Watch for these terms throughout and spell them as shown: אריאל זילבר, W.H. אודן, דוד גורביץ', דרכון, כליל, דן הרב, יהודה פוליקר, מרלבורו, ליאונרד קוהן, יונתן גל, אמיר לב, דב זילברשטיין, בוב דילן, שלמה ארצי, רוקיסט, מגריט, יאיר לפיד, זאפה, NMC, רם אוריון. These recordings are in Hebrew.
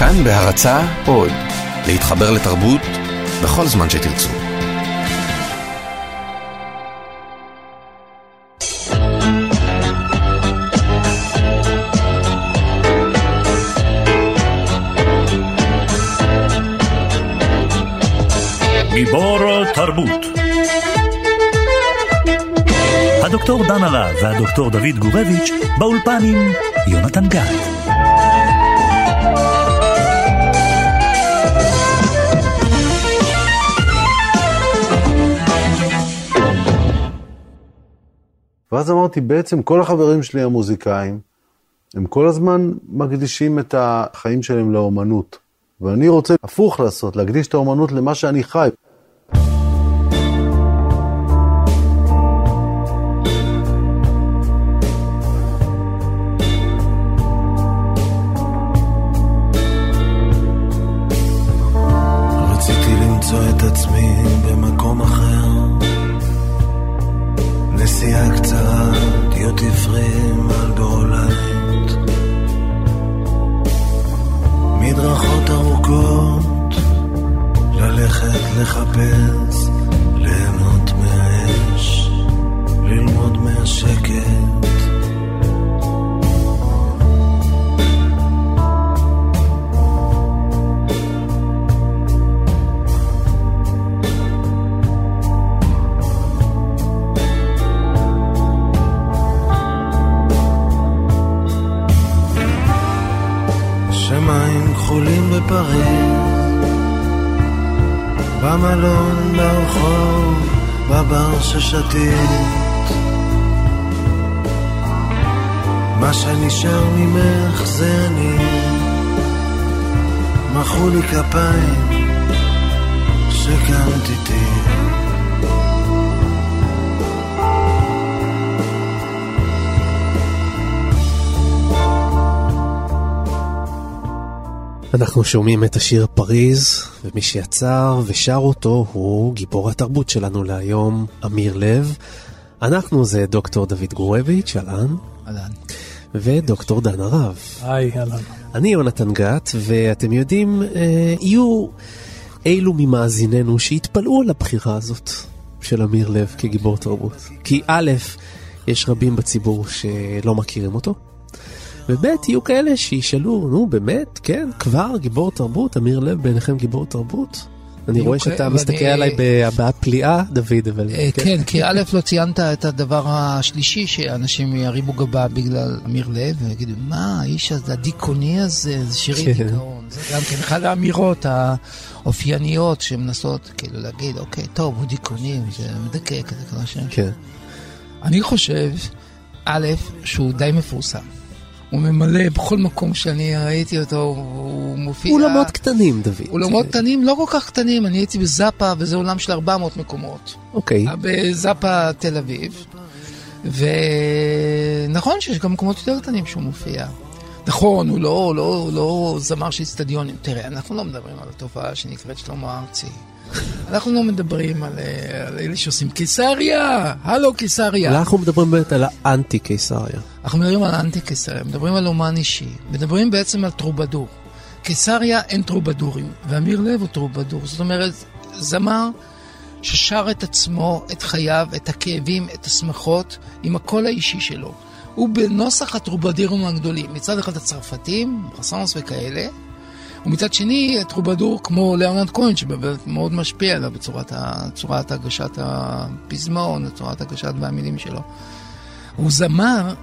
כאן בהרצה עוד, להתחבר לתרבות בכל זמן שתרצו. גיבור תרבות. הדוקטור דן עלה והדוקטור דוד גורביץ' באולפן עם יונתן גל. ואז אמרתי, בעצם כל החברים שלי המוזיקאים, הם כל הזמן מקדישים את החיים שלהם לאומנות. ואני רוצה הפוך לעשות, להקדיש את האומנות למה שאני חי. רציתי למצוא את עצמי במקום אחר, נסיעה קצרה, דיות עפרים על גאולת, מדרכות ארוכות, ללכת לחפש, ליהנות מהאש, ללמוד מהשקט. חולים בפריז, במלון, ברחוב, בבר ששתית. מה שנשאר ממך זה אני, מחאו לי כפיים שקמת איתי. אנחנו שומעים את השיר פריז, ומי שיצר ושר אותו הוא גיבור התרבות שלנו להיום, אמיר לב. אנחנו זה דוקטור דוד גורביץ', אלן. אלן. ודוקטור דן הרב. היי, אלן. אני יונתן גת, ואתם יודעים, יהיו אילו ממאזיננו שהתפלאו על הבחירה הזאת של אמיר לב כגיבור תרבות. כי א', יש רבים בציבור שלא מכירים אותו, ובאמת יהיו כאלה שישאלו, נו באמת, כן, כבר גיבור תרבות, אמיר לב בעיניכם גיבור תרבות? אני רואה שאתה מסתכל עליי בהבעה פליאה, דוד, אבל... כן, כי א' לא ציינת את הדבר השלישי, שאנשים ירימו גבה בגלל אמיר לב, ויגידו, מה, האיש הזה, הדיכאוני הזה, זה שירי דיכאון. זה גם כן אחד האמירות האופייניות שמנסות כאילו להגיד, אוקיי, טוב, הוא דיכאוני, זה מדקק, זה כבר שם. כן. אני חושב, א', שהוא די מפורסם. הוא ממלא בכל מקום שאני ראיתי אותו, הוא מופיע... אולמות קטנים, דוד. אולמות קטנים, לא כל כך קטנים, אני הייתי בזאפה, וזה אולם של 400 מקומות. אוקיי. בזאפה תל אביב, ונכון שיש גם מקומות יותר קטנים שהוא מופיע. נכון, הוא לא זמר של סטדיונים. תראה, אנחנו לא מדברים על התופעה שנקראת שלמה ארצי. אנחנו לא מדברים על אלה שעושים קיסריה, הלו קיסריה. אנחנו מדברים באמת על האנטי קיסריה. אנחנו מדברים על האנטי קיסריה, מדברים על אומן אישי, מדברים בעצם על טרובדור. קיסריה אין טרובדורים, ואמיר לב הוא טרובדור. זאת אומרת, זמר ששר את עצמו, את חייו, את הכאבים, את השמחות, עם הקול האישי שלו. הוא בנוסח הטרובדורים הגדולים. מצד אחד הצרפתים, רסנס וכאלה, ומצד שני, הטרובדור כמו ליאונרד קוהן, שמאוד משפיע עליו בצורת הגשת הפזמון, בצורת הגשת והמילים שלו. הוא זמר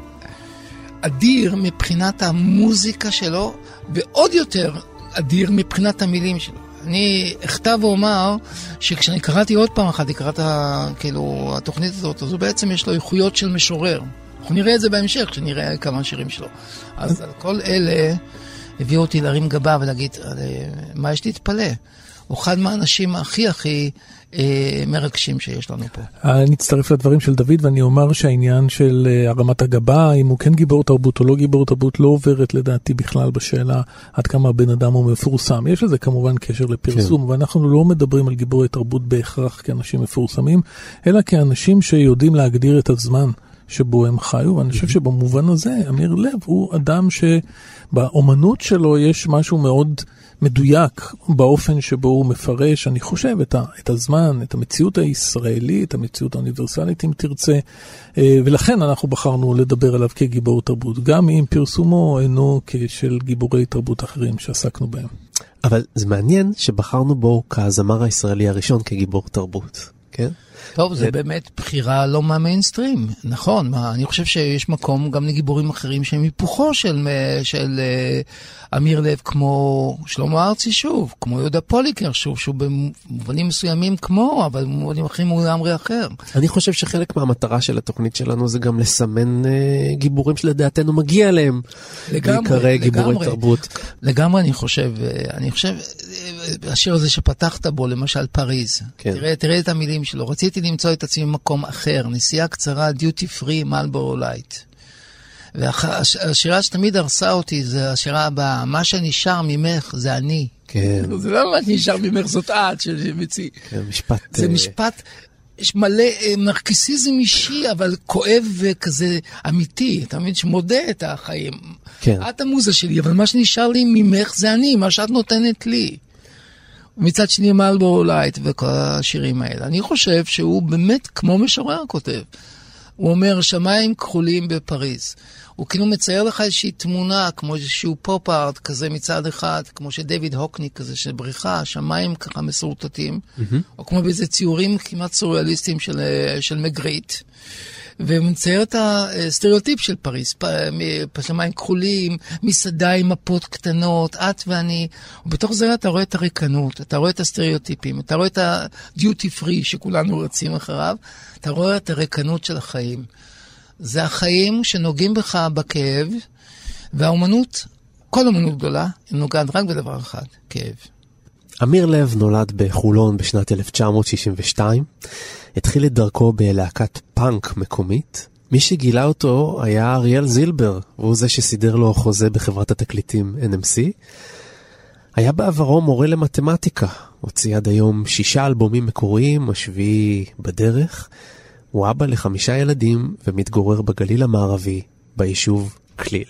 אדיר מבחינת המוזיקה שלו, ועוד יותר אדיר מבחינת המילים שלו. אני אכתב ואומר שכשאני קראתי עוד פעם אחת, קראת כאילו התוכנית הזאת, אז הוא בעצם יש לו איכויות של משורר. אנחנו נראה את זה בהמשך, כשנראה כמה שירים שלו. אז על כל אלה... הביאו אותי להרים גבה ולהגיד, מה יש להתפלא? הוא אחד מהאנשים הכי מרגשים שיש לנו פה. אני אצטרף לדברים של דוד, ואני אומר שהעניין של הרמת הגבה, אם הוא כן גיבור תרבות או לא גיבור תרבות, לא עוברת לדעתי בכלל בשאלה עד כמה בן אדם הוא מפורסם. יש לזה כמובן קשר לפרסום, כן. ואנחנו לא מדברים על גיבורי תרבות בהכרח כאנשים מפורסמים, אלא כאנשים שיודעים להגדיר את הזמן שבו הם חיו, ואני חושב שבמובן הזה, אמיר לב הוא אדם שבאומנות שלו יש משהו מאוד מדויק באופן שבו הוא מפרש, אני חושב, את הזמן, את המציאות הישראלית, המציאות האוניברסלית, אם תרצה, ולכן אנחנו בחרנו לדבר עליו כגיבור תרבות, גם אם פרסומו אינו כשל גיבורי תרבות אחרים שעסקנו בהם. אבל זה מעניין שבחרנו בו כזמר הישראלי הראשון כגיבור תרבות, כן? טוב, זה באמת בחירה לא מהמיינסטרים, נכון, אני חושב שיש מקום גם לגיבורים אחרים שהם היפוכו של אמיר לב, כמו שלמה ארצי שוב, כמו יהודה פוליקר שוב, שהוא במובנים מסוימים כמו, אבל במובנים אחרים הוא אמרי אחר. אני חושב שחלק מהמטרה של התוכנית שלנו זה גם לסמן גיבורים שלדעתנו מגיע להם, בעיקר גיבורי תרבות. לגמרי אני חושב, השיר הזה שפתחת בו, למשל פריז, תראה את המילים שלו, רציתי למצוא את עצמי במקום אחר, נסיעה קצרה, דיוטי פרי, מלבורו לייט. והשירה שתמיד הרסה אותי, זה השירה הבאה, מה שנשאר ממך זה אני. כן. זה לא מה שנשאר ממך, זאת עד של מציא. כן, משפט. זה משפט, יש מלא נרקיסיזם אישי, אבל כואב וכזה אמיתי, תמיד שמודה את החיים. כן. את המוזה שלי, אבל מה שנשאר לי ממך זה אני, מה שאת נותנת לי. מצד שני מלבורו לייט וכל השירים האלה. אני חושב שהוא באמת כמו משורר כותב. הוא אומר שמיים כחולים בפריז. הוא כאילו מצייר לך איזושהי תמונה, כמו איזשהו פופ-ארט כזה מצד אחד, כמו שדויד הוקניק כזה של בריכה, שמיים ככה מסורטטים, או כמו באיזה ציורים כמעט סוריאליסטיים של מגריט. ומצייר את הסטריאוטיפ של פריז, שמיים כחולים, מסעדה עם מפות קטנות, את ואני, ובתוך זה אתה רואה את הריקנות, אתה רואה את הסטריאוטיפים, אתה רואה את הדיוטי פרי שכולנו רצים אחריו, אתה רואה את הריקנות של החיים. זה החיים שנוגעים בך בכאב, והאומנות, כל אומנות גדולה, היא נוגעת רק בדבר אחד, כאב. אמיר לב נולד בחולון בשנת 1962, התחיל את דרכו בלהקת פאנק מקומית. מי שגילה אותו היה אריאל זילבר, והוא זה שסידר לו חוזה בחברת התקליטים NMC. היה בעברו מורה למתמטיקה, הוציא עד היום 6 אלבומים מקוריים, השביעי בדרך. הוא אבא ל5 ילדים ומתגורר בגליל המערבי, ביישוב כליל.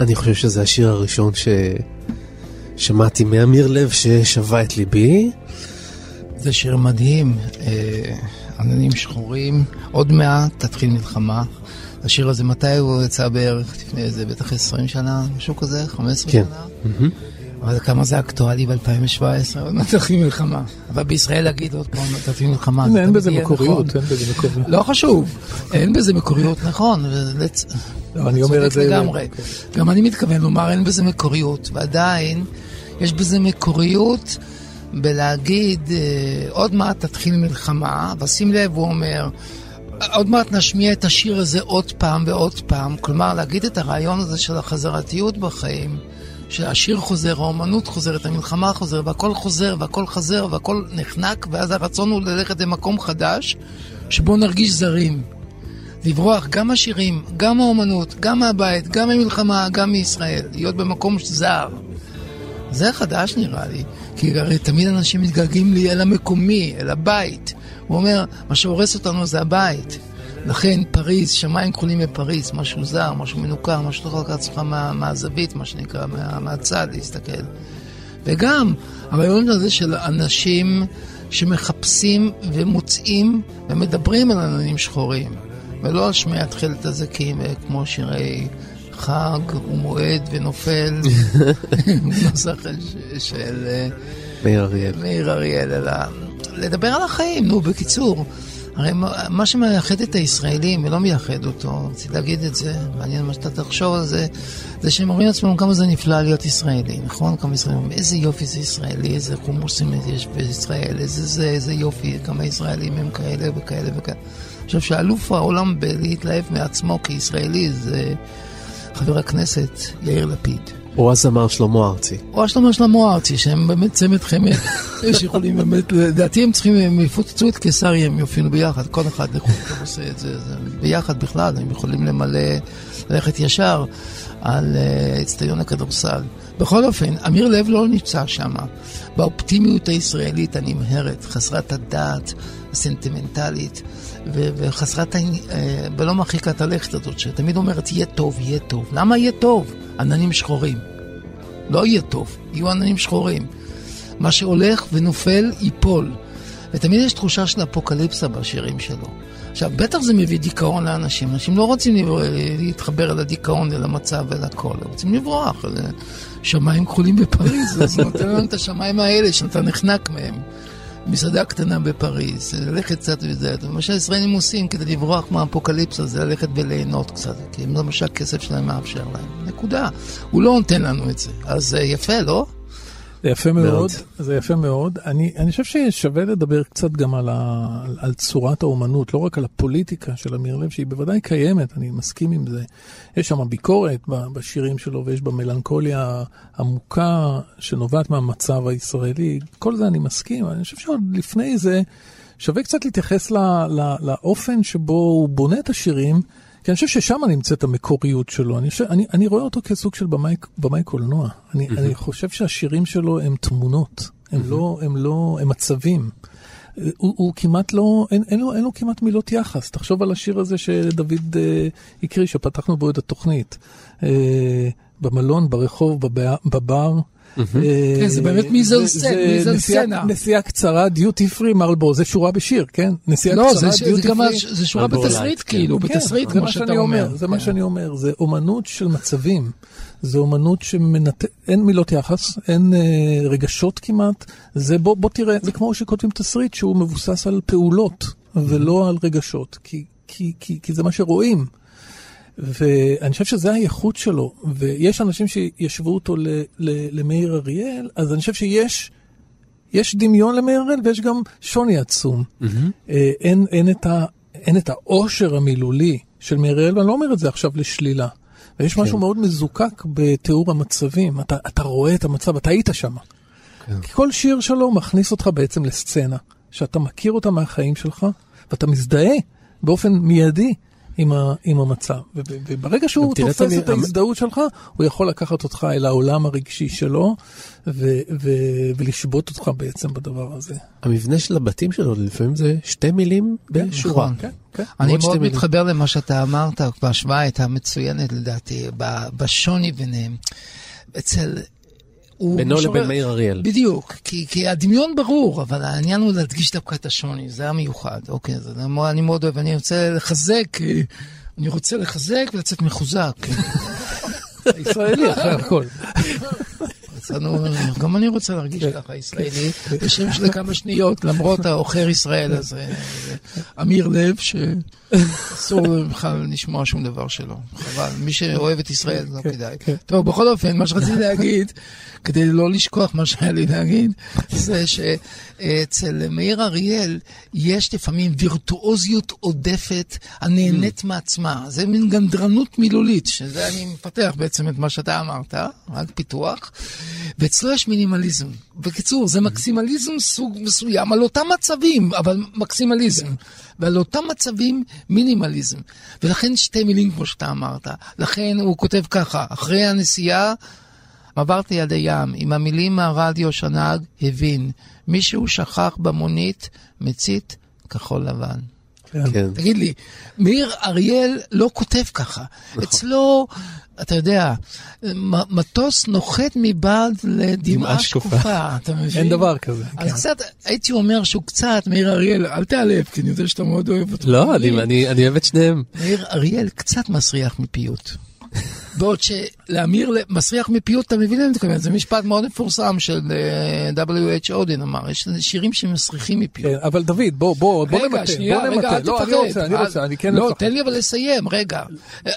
אני חושב שזה השיר הראשון ששמעתי מאמיר לב ששווה את ליבי. זה שיר מדהים, עננים שחורים, עוד מעט תתחיל מלחמה. השיר הזה מתי הוא יצא בערך? לפני איזה בטח 20 שנה, משהו כזה, 15 כן. שנה. אבל כמה זה אקטואלי ב-2017, עוד מעט תתחיל מלחמה. אבל בישראל להגיד עוד פעם, תתחיל מלחמה. אין בזה מקוריות, אין בזה מקוריות. לא חשוב, אין בזה מקוריות, נכון. אני אומר את זה לגמרי. גם אני מתכוון לומר, אין בזה מקוריות, ועדיין יש בזה מקוריות בלהגיד עוד מעט תתחיל מלחמה, ושים לב, הוא אומר, עוד מעט נשמיע את השיר הזה עוד פעם ועוד פעם, כלומר להגיד את הרעיון הזה של החזרתיות בחיים, שהשיר חוזר, האומנות חוזרת, המלחמה חוזרת, והכל חוזר, והכל חזר, והכל נחנק, ואז הרצון הוא ללכת למקום חדש שבו נרגיש זרים. לברוח גם השירים, גם האומנות, גם הבית, גם המלחמה, גם מישראל, להיות במקום זר. זה חדש נראה לי, כי הרי תמיד אנשים מתגעגעים לי אל המקומי, אל הבית. הוא אומר, מה שהורס אותנו זה הבית. לכן פריז, שמיים כחולים בפריז, משהו זר, משהו מנוכר, משהו לא חלקה צריכה מהזווית, מה שנקרא, מהצד להסתכל. וגם הרעיון הזה של אנשים שמחפשים ומוצאים ומדברים על עננים שחורים, ולא על שמי התחילת הזקים, כמו שירי חג ומועד ונופל, נוסח של מאיר אריאל, אלא לדבר על החיים, נו, בקיצור. הרי מה שמייחד את הישראלים, ולא מייחד אותו, צריך להגיד את זה, מעניין מה שאתה תחשוב על זה, זה שהם אומרים לעצמם כמה זה נפלא להיות ישראלי, נכון? כמה ישראלים, איזה יופי זה ישראלי, איזה חומוסים יש בישראל, איזה יופי, כמה ישראלים הם כאלה וכאלה וכאלה. עכשיו שאלוף העולם להתלהב מעצמו כישראלי זה חבר הכנסת יאיר לפיד. או הזמר שלמה ארצי. או הזמר שלמה ארצי, שהם באמת צמת חמד. שיכולים באמת, לדעתי הם צריכים, הם יפוצצו את קיסריה, הם יופיעו ביחד, כל אחד לכולם עושה את זה. ביחד בכלל, הם יכולים למלא, ללכת ישר על אצטדיון הכדורסל. בכל אופן, אמיר לב לא נמצא שם. באופטימיות הישראלית הנמהרת, חסרת הדעת, הסנטימנטלית, וחסרת בלא מרחיקת הלכת הזאת, שתמיד אומרת יהיה טוב, יהיה טוב. למה יהיה טוב? עננים שחורים. לא יהיה טוב, יהיו עננים שחורים. מה שהולך ונופל ייפול. ותמיד יש תחושה של אפוקליפסה בשירים שלו. עכשיו, בטח זה מביא דיכאון לאנשים. אנשים לא רוצים להתחבר אל הדיכאון, אל המצב, אל הכל. רוצים לברוח. שמיים כחולים בפריז, אז נותן לנו את השמיים האלה שאתה נחנק מהם. מסעדה קטנה בפריז, ללכת קצת וזה, מה שהישראלים עושים כדי לברוח מהאפוקליפסה זה ללכת וליהנות קצת, כי אם למשל כסף שלהם מאפשר להם, נקודה. הוא לא נותן לנו את זה, אז יפה, לא? זה יפה מאוד, זה יפה מאוד. אני חושב ששווה לדבר קצת גם על צורת האומנות, לא רק על הפוליטיקה של אמיר לב, שהיא בוודאי קיימת, אני מסכים עם זה. יש שם ביקורת בשירים שלו, ויש במלנכוליה עמוקה שנובעת מהמצב הישראלי. כל זה אני מסכים, אני חושב שעוד לפני זה שווה קצת להתייחס לאופן שבו הוא בונה את השירים, כי אני חושב ששם נמצאת המקוריות שלו. אני רואה אותו כסוג של במאי קולנוע. אני חושב שהשירים שלו הם תמונות, הם מצבים. הוא כמעט לא, אין לו כמעט מילות יחס. תחשוב על השיר הזה שדוד הקריא, שפתחנו בו את התוכנית. במלון, ברחוב, בבר. זה באמת מיזנסנה. נסיעה קצרה, דיוטי פרי, מרלבורו, זה שורה בשיר, כן? נסיעה קצרה, דיוטי פרי. זה שורה בתסריט, כאילו, בתסריט, כמו שאתה אומר. זה מה שאני אומר, זה אומנות של מצבים. זה אומנות שאין מילות יחס, אין רגשות כמעט. בוא תראה, זה כמו שכותבים תסריט, שהוא מבוסס על פעולות, ולא על רגשות, כי זה מה שרואים. ואני חושב שזה הייחוד שלו, ויש אנשים שישבו אותו למאיר אריאל, אז אני חושב שיש דמיון למאיר אריאל, ויש גם שוני עצום. אין את העושר המילולי של מאיר אריאל, ואני לא אומר את זה עכשיו לשלילה. ויש משהו מאוד מזוקק בתיאור המצבים. אתה רואה את המצב, אתה היית שם. כי כל שיר שלו מכניס אותך בעצם לסצנה, שאתה מכיר אותה מהחיים שלך, ואתה מזדהה באופן מיידי, עם המצב. וברגע שהוא תופס את ההזדהות שלך, הוא יכול לקחת אותך אל העולם הרגשי שלו, ולשבות אותך בעצם בדבר הזה. המבנה של הבתים שלו, לפעמים זה שתי מילים בשורה. אני מאוד מתחבר למה שאתה אמרת, בהשוואה הייתה מצוינת לדעתי, בשוני ביניהם. אצל... בינו לבין מאיר אריאל. בדיוק, כי הדמיון ברור, אבל העניין הוא להדגיש דווקא את השוני, זה היה מיוחד. אוקיי, אני מאוד אוהב, אני רוצה לחזק ולצאת מחוזק. ישראלי, אחרי הכל. צנוע, גם אני רוצה להרגיש ככה ישראלי, בשם של כמה שניות, למרות האוכר ישראל הזה, אמיר לב, שאסור בכלל לשמוע שום דבר שלו. חבל, מי שאוהב את ישראל, לא כדאי. טוב, בכל אופן, מה שרציתי להגיד, כדי לא לשכוח מה שהיה לי להגיד, זה שאצל מאיר אריאל, יש לפעמים וירטואוזיות עודפת, הנהנית מעצמה. זה מין גנדרנות מילולית, שזה אני מפתח בעצם את מה שאתה אמרת, רק פיתוח, ואצלו יש מינימליזם. בקיצור, זה מקסימליזם סוג מסוים, על אותם מצבים, אבל מקסימליזם. ועל אותם מצבים, מינימליזם. ולכן שתי מילים כמו שאתה אמרת. לכן הוא כותב ככה, אחרי הנסיעה, עברתי יד הים, עם המילים מהרדיו שנהג הבין, מישהו שכח במונית מצית כחול לבן. כן. תגיד לי, מאיר אריאל לא כותב ככה. נכון. אצלו, אתה יודע, מטוס נוחת מבעד לדמעה שקופה. אתה מבין? אין דבר כזה. אז כן. קצת, הייתי אומר שהוא קצת, מאיר אריאל, אל תעלב, כי אני יודע שאתה מאוד אוהב אותו. לא, אני אוהב את שניהם. מאיר אריאל קצת מסריח מפיוט. בעוד שלאמיר מסריח מפיוט, אתה מבין להם, זה משפט מאוד מפורסם של W.H. אודן אמר, יש שירים שמסריחים מפיוט. אבל דוד, בוא נמטה, אני רוצה. לא, תן לי אבל לסיים, רגע.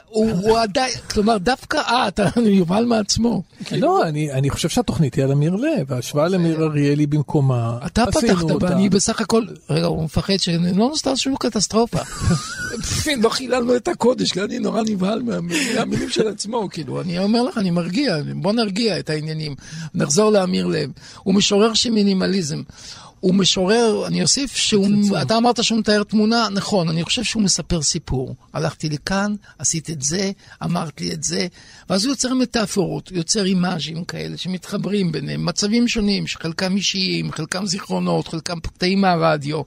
הוא עדיין, כלומר, דווקא אתה יובל מעצמו. לא, אני חושב שהתוכנית היא על אמיר לב, ההשוואה לאמיר אריאל היא במקומה. אתה פתחת בה, אני בסך הכל, רגע, הוא מפחד שלא נוסתה שום קטסטרופה. לא חיללנו את הקודש, אני נורא נבהל מהמילים של עצמו. כאילו, אני אומר לך, אני מרגיע, בוא נרגיע את העניינים, נחזור לאמיר לב. הוא משורר שמינימליזם, הוא משורר, אני אוסיף, אתה אמרת שהוא מתאר תמונה, נכון, אני חושב שהוא מספר סיפור. הלכתי לכאן, עשית את זה, אמרת לי את זה, ואז הוא יוצר מטאפורות, יוצר אימאז'ים כאלה שמתחברים ביניהם, מצבים שונים, שחלקם אישיים, חלקם זיכרונות, חלקם פקטעים מהרדיו.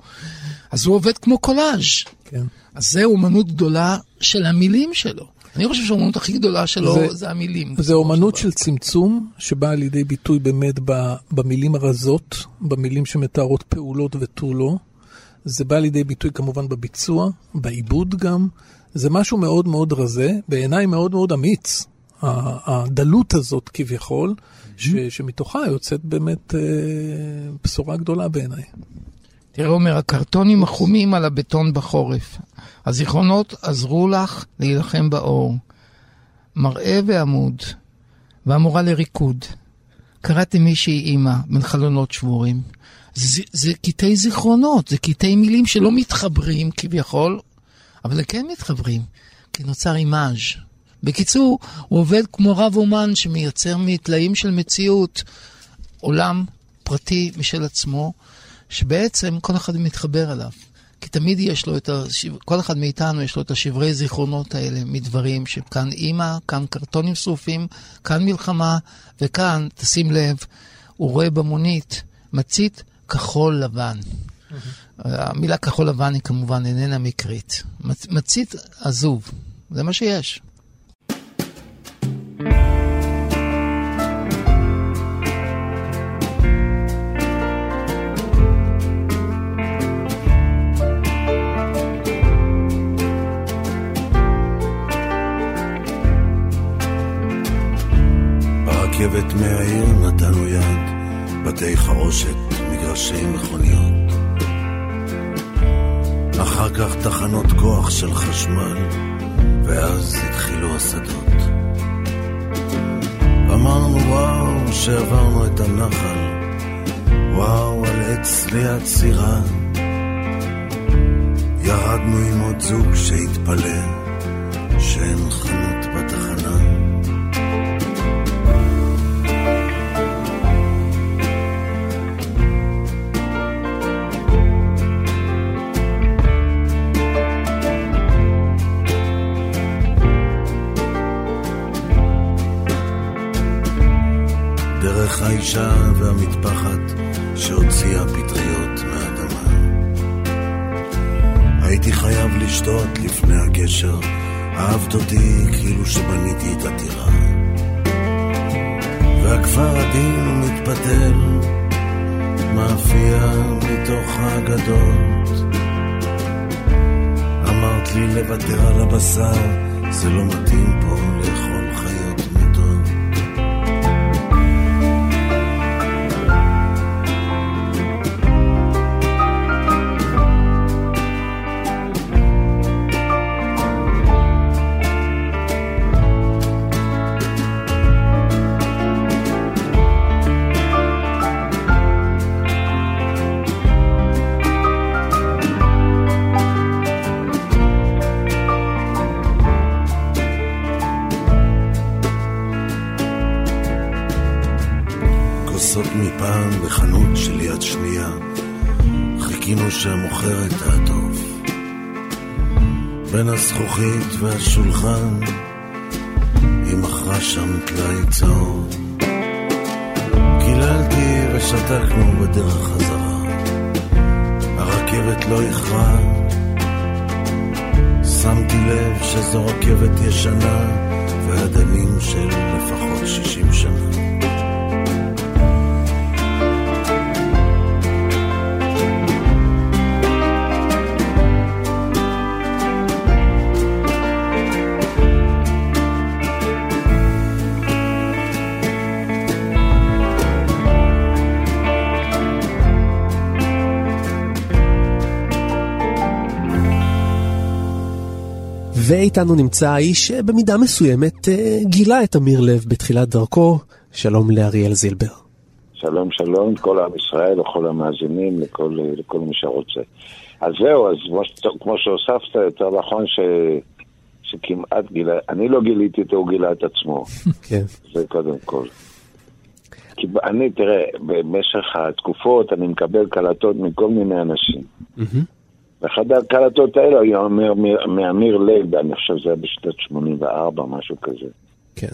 אז הוא עובד כמו קולאז'. כן. אז זה אומנות גדולה של המילים שלו. אני חושב שהאומנות הכי גדולה שלו זה המילים. זה אומנות של צמצום שבאה לידי ביטוי באמת במילים הרזות, במילים שמתארות פעולות ותו לא. זה בא לידי ביטוי כמובן בביצוע, בעיבוד גם. זה משהו מאוד מאוד רזה, בעיניי מאוד מאוד אמיץ. הדלות הזאת כביכול, שמתוכה יוצאת באמת בשורה גדולה בעיניי. תראה, אומר, הקרטונים החומים על הבטון בחורף. הזיכרונות עזרו לך להילחם באור. מראה ועמוד, והמורה לריקוד. קראתי מישהי אימא, בין חלונות שבורים. זה קטעי זיכרונות, זה קטעי מילים שלא מתחברים כביכול, אבל כן מתחברים, כי נוצר אימאז'. בקיצור, הוא עובד כמו רב אומן שמייצר מתלאים של מציאות, עולם פרטי משל עצמו, שבעצם כל אחד מתחבר אליו. כי תמיד יש לו כל אחד מאיתנו יש לו את השברי זיכרונות האלה מדברים שכאן אימא, כאן קרטונים שרופים, כאן מלחמה, וכאן, תשים לב, הוא רואה במונית מצית כחול לבן. המילה כחול לבן היא כמובן איננה מקרית. מצית עזוב. זה מה שיש. רכבת מהעיר נתנו יד, בתי חרושת, מגרשים, מכוניות. אחר כך תחנות כוח של חשמל, ואז התחילו השדות. אמרנו וואו שעברנו את הנחל, וואו על עץ ליד סירה. ירדנו עם עוד זוג שהתפלא, שאין חנות בתחנה. דרך האישה והמטפחת שהוציאה פטריות מהאדמה. הייתי חייב לשתות לפני הגשר, אהבת אותי כאילו שבניתי את הטירה. והכפר עדין ומתפתל, מאפייה מתוך האגדות. אמרת לי לוותר על הבשר, זה לא מתאים פה לאכול חיות. פעם בחנות של יד שנייה, חיכינו שהמוכר את העטוף. בין הזכוכית והשולחן היא מכרה שם טלאי צהוב. גיללתי ושתקנו בדרך חזרה, הרכבת לא איחרה. שמתי לב שזו רכבת ישנה והדמים של לפחות 60 שנה. ואיתנו נמצא האיש שבמידה מסוימת גילה את אמיר לב בתחילת דרכו. שלום לאריאל זילבר. שלום, שלום, כל עם ישראל, לכל המאזינים, לכל מי שרוצה. אז זהו, אז כמו שהוספת, יותר נכון שכמעט גילה, אני לא גיליתי אותו, הוא גילה את עצמו. כן. זה קודם כל. כי אני, תראה, במשך התקופות אני מקבל קלטות מכל מיני אנשים. ואחד הקלטות האלה היה אומר מאמיר לב, אני חושב זה היה בשנת 84, משהו כזה. כן.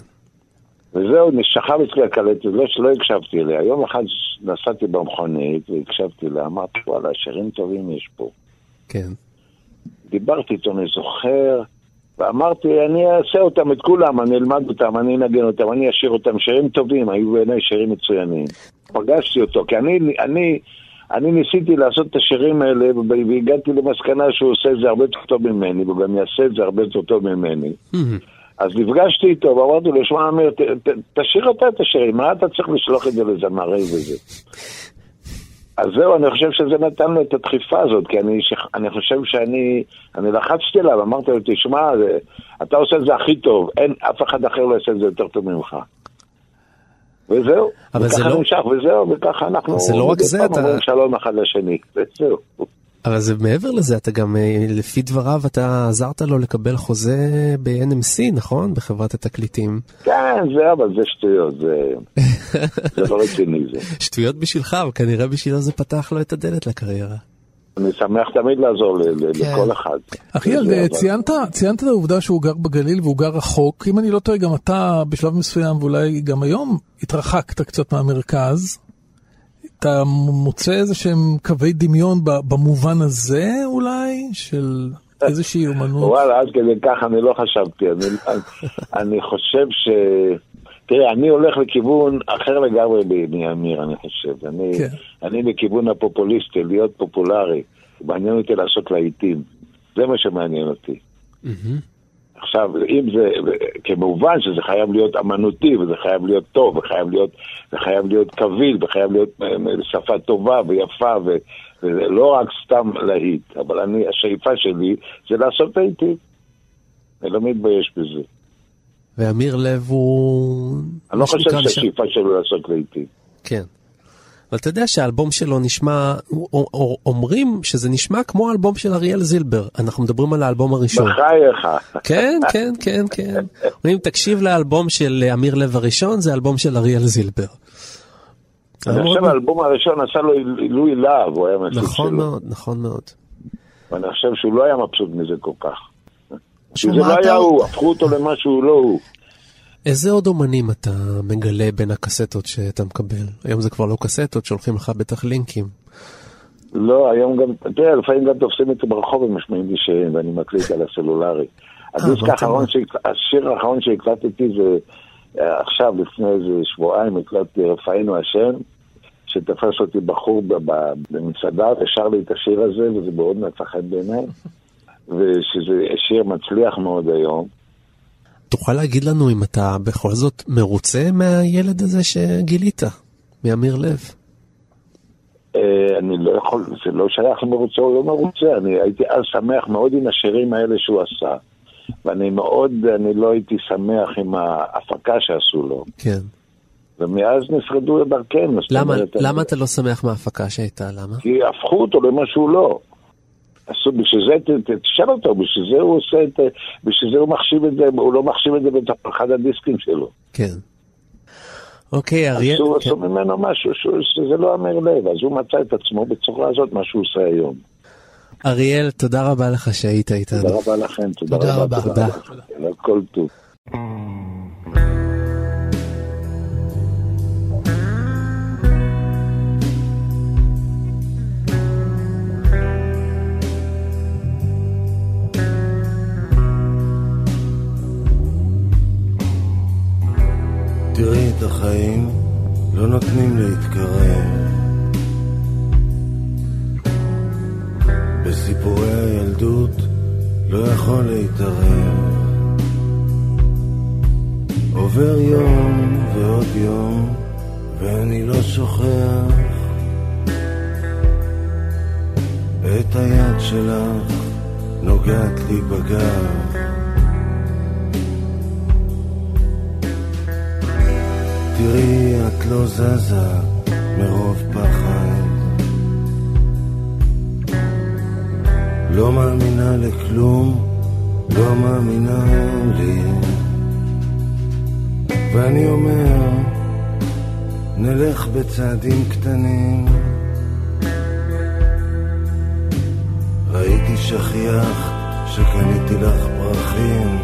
וזהו, נשכב אצלי הקלטת, לא הקשבתי אליה. יום אחד נסעתי במכונית והקשבתי לה, אמרתי, וואלה, שירים טובים יש פה. כן. דיברתי איתו, אני זוכר, ואמרתי, אני אעשה אותם את כולם, אני אלמד אותם, אני אנגן אותם, אני אשאיר אותם, שירים טובים, היו בעיניי שירים מצוינים. פגשתי אותו, כי אני ניסיתי לעשות את השירים האלה, והגעתי למסקנה שהוא עושה את זה הרבה יותר טוב ממני, והוא גם יעשה את זה הרבה יותר טוב ממני. אז נפגשתי איתו, ואמרתי לו, שמע אמיר, תשאיר אותה את השירים, מה אתה צריך לשלוח את זה לזמרי וזה? אז זהו, אני חושב שזה נתן לו את הדחיפה הזאת, כי אני חושב שאני לחצתי לה, ואמרתי לו, תשמע, אתה עושה את זה הכי טוב, אין אף אחד אחר לא עושה את זה יותר טוב ממך. וזהו, וככה נמשך, וזהו, וככה אנחנו... זה לא רק זה, אתה... אומרים שלום אחד לשני, וזהו. אבל זה מעבר לזה, אתה גם, לפי דבריו, אתה עזרת לו לקבל חוזה ב-NMC, נכון? בחברת התקליטים. כן, זה, אבל זה שטויות, זה לא רציני זה. שטויות בשבילך, אבל כנראה בשבילו זה פתח לו את הדלת לקריירה. אני שמח תמיד לעזור לכל אחד. אריאל, ציינת את העובדה שהוא גר בגליל והוא גר רחוק. אם אני לא טועה, גם אתה בשלב מסוים, ואולי גם היום, התרחקת קצת מהמרכז. אתה מוצא איזה שהם קווי דמיון במובן הזה אולי, של איזושהי אומנות? וואלה, אז כדי כך אני לא חשבתי. אני חושב ש... תראה, אני הולך לכיוון אחר לגמרי בעיני אמיר, אני חושב. אני בכיוון הפופוליסטי, להיות פופולרי. מעניין אותי לעשות לעיתים. זה מה שמעניין אותי. עכשיו, אם זה, כמובן שזה חייב להיות אמנותי, וזה חייב להיות טוב, וחייב להיות קביל, וחייב להיות שפה טובה ויפה, וזה לא רק סתם להיט. אבל השאיפה שלי זה לעשות לעיתים. אני לא מתבייש בזה. ואמיר לב הוא... אני לא חושב שהשאיפה שלו לעשות לעיתים. כן. אבל אתה יודע שהאלבום שלו נשמע, אומרים שזה נשמע כמו האלבום של אריאל זילבר. אנחנו מדברים על האלבום הראשון. בחייך. כן, כן, כן, כן. אומרים, תקשיב לאלבום של אמיר לב הראשון, זה אלבום של אריאל זילבר. אני חושב, האלבום הראשון עשה לו עילוי להב, הוא היה מפסיד שלו. נכון מאוד, נכון מאוד. ואני חושב שהוא לא היה מבסוט מזה כל כך. זה לא היה הוא, הפכו אותו למשהו לא הוא. איזה עוד אומנים אתה מגלה בין הקסטות שאתה מקבל? היום זה כבר לא קסטות, שולחים לך בטח לינקים. לא, היום גם, תראה, לפעמים גם תופסים את זה ברחוב ומשמעים לי שירים, ואני מקליט על הסלולרי. השיר האחרון שהקלטתי זה, עכשיו, לפני איזה שבועיים, הקלטתי רפאינו השם, שתפס אותי בחור במסעדה, ושר לי את השיר הזה, וזה מאוד מפחד בעיניי. ושזה שיר מצליח מאוד היום. תוכל להגיד לנו אם אתה בכל זאת מרוצה מהילד הזה שגילית, מאמיר לב? אני לא יכול, זה לא שייך מרוצה או לא מרוצה, אני הייתי אז שמח מאוד עם השירים האלה שהוא עשה, ואני מאוד, אני לא הייתי שמח עם ההפקה שעשו לו. כן. ומאז נפרדו דרכנו. למה אתה לא שמח מההפקה שהייתה? למה? כי הפכו אותו למשהו לא. תשאל אותו, בשביל זה הוא מחשיב את זה, הוא לא מחשיב את זה בתוך אחד הדיסקים שלו. כן. אוקיי, אריאל... אז הוא עשו ממנו משהו שזה לא אמיר לב, אז הוא מצא את עצמו בצורה הזאת, מה שהוא עושה היום. אריאל, תודה רבה לך שהיית איתנו. תודה רבה לכם, תודה רבה. תודה. כל טוב. תראי את החיים, לא נותנים להתקרב בסיפורי הילדות, לא יכול להתערב. עובר יום ועוד יום ואני לא שוכח את היד שלך נוגעת לי בגב. תראי, את לא זזה מרוב פחד, לא מאמינה לכלום, לא מאמינה לי, ואני אומר נלך בצעדים קטנים. ראיתי שכיח שקניתי לך פרחים,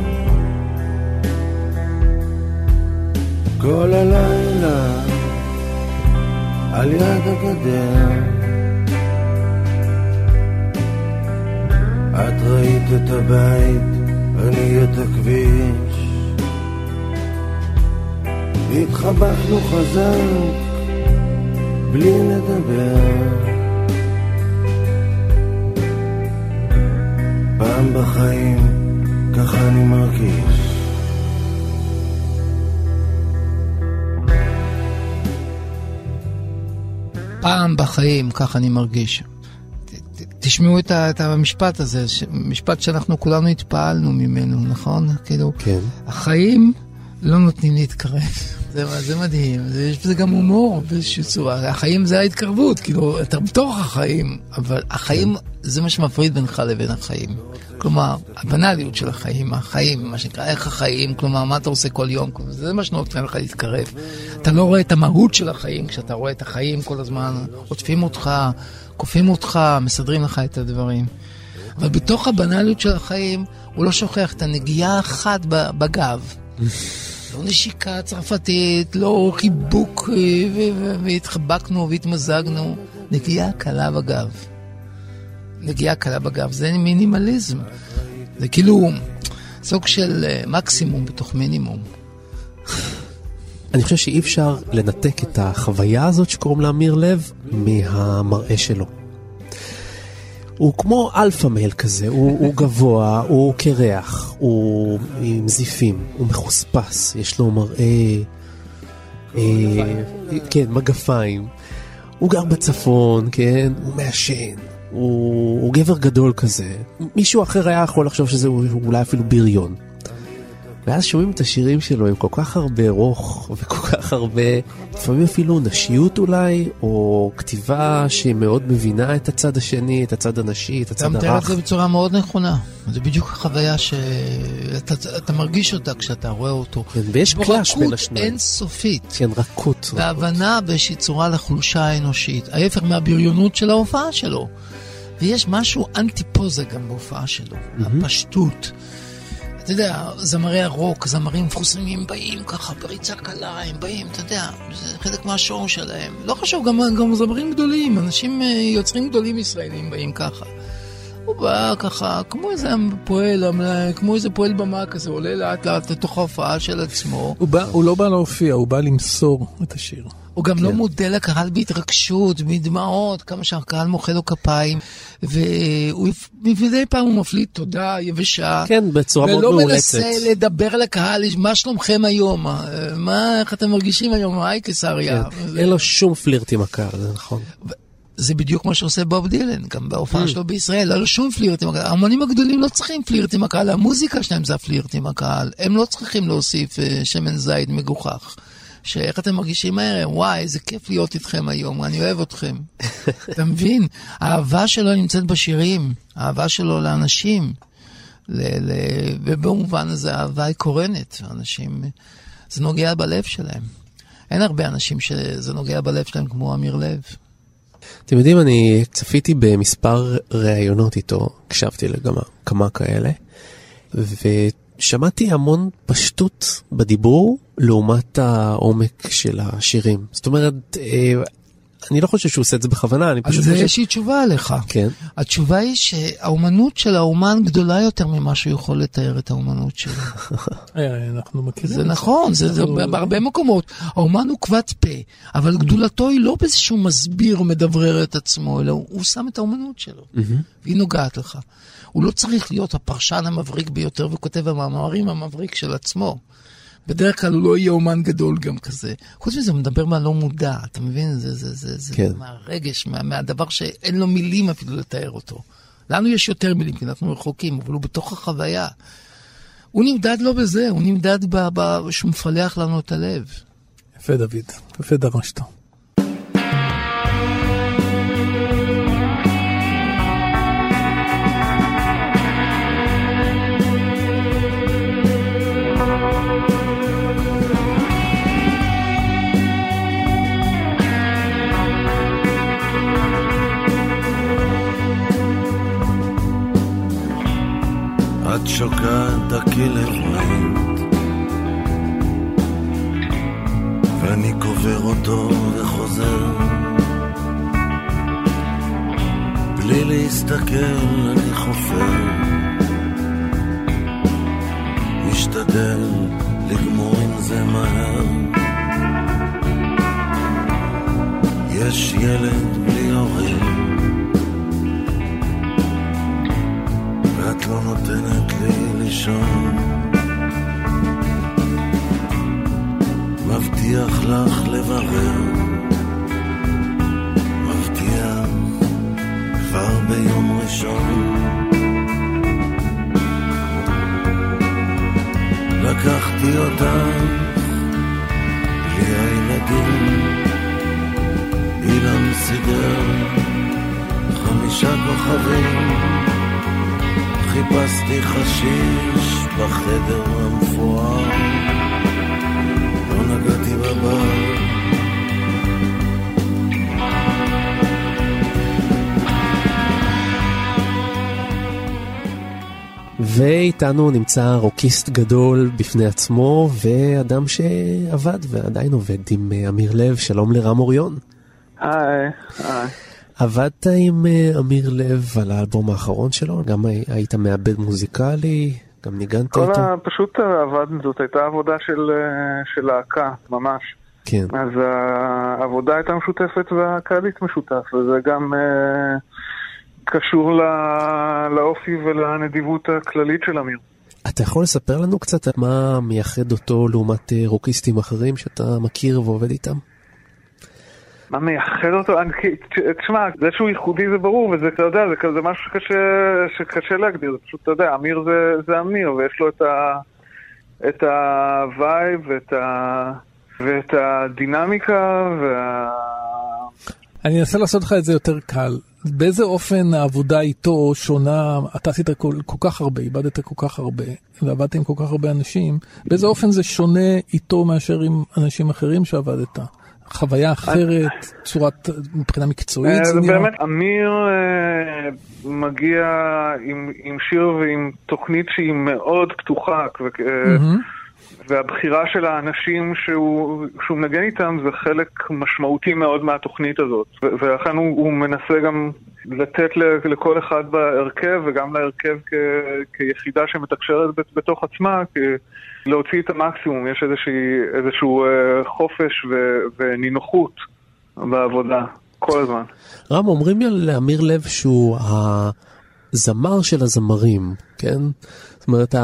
כל הלילה על יד הגדר את ראית את הבית, אני את הכביש, התחבחנו חזק בלי לדבר. פעם בחיים ככה אני מרגיש. פעם בחיים, כך אני מרגיש. תשמעו את המשפט הזה, משפט שאנחנו כולנו התפעלנו ממנו, נכון? כאילו, כן. החיים לא נותנים להתקרב. זה מדהים. יש בזה גם הומור באיזושהי צורה. החיים זה ההתקרבות, כאילו, אתה בתוך החיים, אבל החיים, זה מה שמפריד בינך לבין החיים. כלומר, הבנליות של החיים, מה שנקרא, איך החיים, כלומר, מה אתה עושה כל יום, זה מה שנותן לך להתקרב. אתה לא רואה את המהות של החיים, כשאתה רואה את החיים כל הזמן, עוטפים אותך, קופים אותך, מסדרים לך את הדברים. אבל בתוך הבנליות של החיים, הוא לא שוכח את הנגיעה אחת בגב. לא נשיקה צרפתית, לא חיבוק, והתחבקנו והתמזגנו. נגיעה קלה בגב. נגיעה קלה בגב, זה מינימליזם. זה כאילו סוג של מקסימום בתוך מינימום. אני חושב שאי אפשר לנתק את החוויה הזאת שקוראים לה אמיר לב מהמראה שלו. הוא כמו אלפא מייל כזה, הוא גבוה, הוא קרח, הוא עם זיפים, הוא מחוספס, יש לו מראה... כן, מגפיים. הוא גר בצפון, כן? הוא מעשן. הוא גבר גדול כזה. מישהו אחר היה יכול לחשוב שזה אולי אפילו ביריון. ואז שומעים את השירים שלו עם כל כך הרבה רוך וכל כך הרבה, לפעמים אפילו נשיות אולי, או כתיבה שמאוד מבינה את הצד השני, את הצד הנשי, את הצד הרך. אתה מתאר את זה בצורה מאוד נכונה. זה בדיוק החוויה שאתה מרגיש אותה כשאתה רואה אותו. כן, ויש קלאש בין השניים. רכות אינסופית. כן, רכות. והבנה באיזושהי צורה לחולשה האנושית. ההפך מהבריונות של ההופעה שלו. ויש משהו אנטיפוזה גם בהופעה שלו. הפשטות. אתה יודע, זמרי הרוק, זמרים חוסמים, באים ככה בריצה קלה, הם באים, אתה יודע, זה חלק מהשור שלהם. לא חשוב, גם זמרים גדולים, אנשים יוצרים גדולים ישראלים באים ככה. הוא בא ככה, כמו איזה פועל במה כזה, עולה לאט לאט לתוך ההופעה של עצמו. הוא לא בא להופיע, הוא בא למסור את השיר. הוא גם לא מודה לקהל בהתרגשות, בדמעות, כמה שהקהל מוחא לו כפיים, ומדי פעם הוא מפליט תודה יבשה. כן, בצורה מאוד מאולצת. ולא מנסה לדבר לקהל, מה שלומכם היום? איך אתם מרגישים היום? היי קיסריה. אין לו שום פלירט עם הקהל, זה נכון. זה בדיוק מה שעושה בוב דילן, גם בהופעה שלו בישראל, לא שום פלירט עם הקהל. האמנים הגדולים לא צריכים פלירט עם הקהל, המוזיקה שלהם זה הפלירט עם הקהל. הם לא צריכים להוסיף שמן זית מגוחך. שאיך אתם מרגישים הערב? וואי, זה כיף להיות איתכם היום, אני אוהב אתכם. אתה מבין? האהבה שלו נמצאת בשירים, האהבה שלו לאנשים, ובמובן הזה האהבה היא קורנת, אנשים, זה נוגע בלב שלהם. אין הרבה אנשים שזה נוגע בלב שלהם כמו אמיר לב. אתם יודעים, אני צפיתי במספר ראיונות איתו, הקשבתי לכמה כאלה, ושמעתי המון פשטות בדיבור לעומת העומק של השירים. זאת אומרת, אני לא חושב שהוא עושה את זה בכוונה. אני פשוט אז יש לי תשובה עליך. כן. התשובה היא שהאומנות של האומן גדולה יותר ממה שהוא יכול לתאר את האומנות שלו. אנחנו מכירים. זה נכון, זה בהרבה מקומות. האומן הוא כבת פה, אבל גדולתו היא לא בזה שהוא מסביר או מדברר את עצמו, אלא הוא שם את האומנות שלו. והיא נוגעת לך. הוא לא צריך להיות הפרשן המבריק ביותר וכותב המאמרים המבריק של עצמו. בדרך כלל הוא לא יהיה אומן גדול גם כזה. חוץ מזה, הוא מדבר מהלא מודע, אתה מבין? זה מהרגש, מהדבר שאין לו מילים אפילו לתאר אותו. לנו יש יותר מילים, כי אנחנו רחוקים, אבל הוא בתוך החוויה. הוא נמדד לא בזה, הוא נמדד שהוא מפלח לנו את הלב. יפה דוד, יפה דרשת. את שוקעת הכלב ואני קובר אותו וחוזר בלי להסתכל, אני חופר משתדל לגמור עם זה מהר. יש ילד בלי הורים את לא נותנת לי לישון, מבטיח לך לברר, מבטיח כבר ביום ראשון. לקחתי אותך בלי הילדים, אילן סידר 5 כוכבים, חיפשתי חשיש בחדר המפואר, לא נגעתי בבר. ואיתנו נמצא רוקיסט גדול בפני עצמו ואדם שעבד ועדיין עובד עם אמיר לב. שלום לרם אוריון. היי. עבדת עם אמיר לב על האלבום האחרון שלו? גם היית מעבד מוזיקלי? גם ניגנת איתו? פשוט עבדנו, זאת הייתה עבודה של להקה, ממש. כן. אז העבודה הייתה משותפת והקהלית משותף, וזה גם קשור לאופי ולנדיבות הכללית של אמיר. אתה יכול לספר לנו קצת מה מייחד אותו לעומת רוקיסטים אחרים שאתה מכיר ועובד איתם? מה מייחד אותו? תשמע, זה שהוא ייחודי זה ברור, וזה, אתה יודע, זה משהו שקשה להגדיר. זה פשוט, אתה יודע, אמיר זה אמיר, ויש לו את הווייב, ואת הדינמיקה, אני אנסה לעשות לך את זה יותר קל. באיזה אופן העבודה איתו שונה? אתה עשית כל כך הרבה, איבדת כל כך הרבה, ועבדת עם כל כך הרבה אנשים. באיזה אופן זה שונה איתו מאשר עם אנשים אחרים שעבדת? חוויה אחרת, צורת מבחינה מקצועית? באמת, אמיר מגיע עם שיר ועם תוכנית שהיא מאוד פתוחה, והבחירה של האנשים שהוא מנגן איתם זה חלק משמעותי מאוד מהתוכנית הזאת. ולכן הוא מנסה גם לתת לכל אחד בהרכב, וגם להרכב כיחידה שמתקשרת בתוך עצמה, להוציא את המקסימום. יש איזשהו חופש ונינוחות בעבודה, כל הזמן. רם, אומרים לאמיר לב שהוא הזמר של הזמרים, כן? זאת אומרת,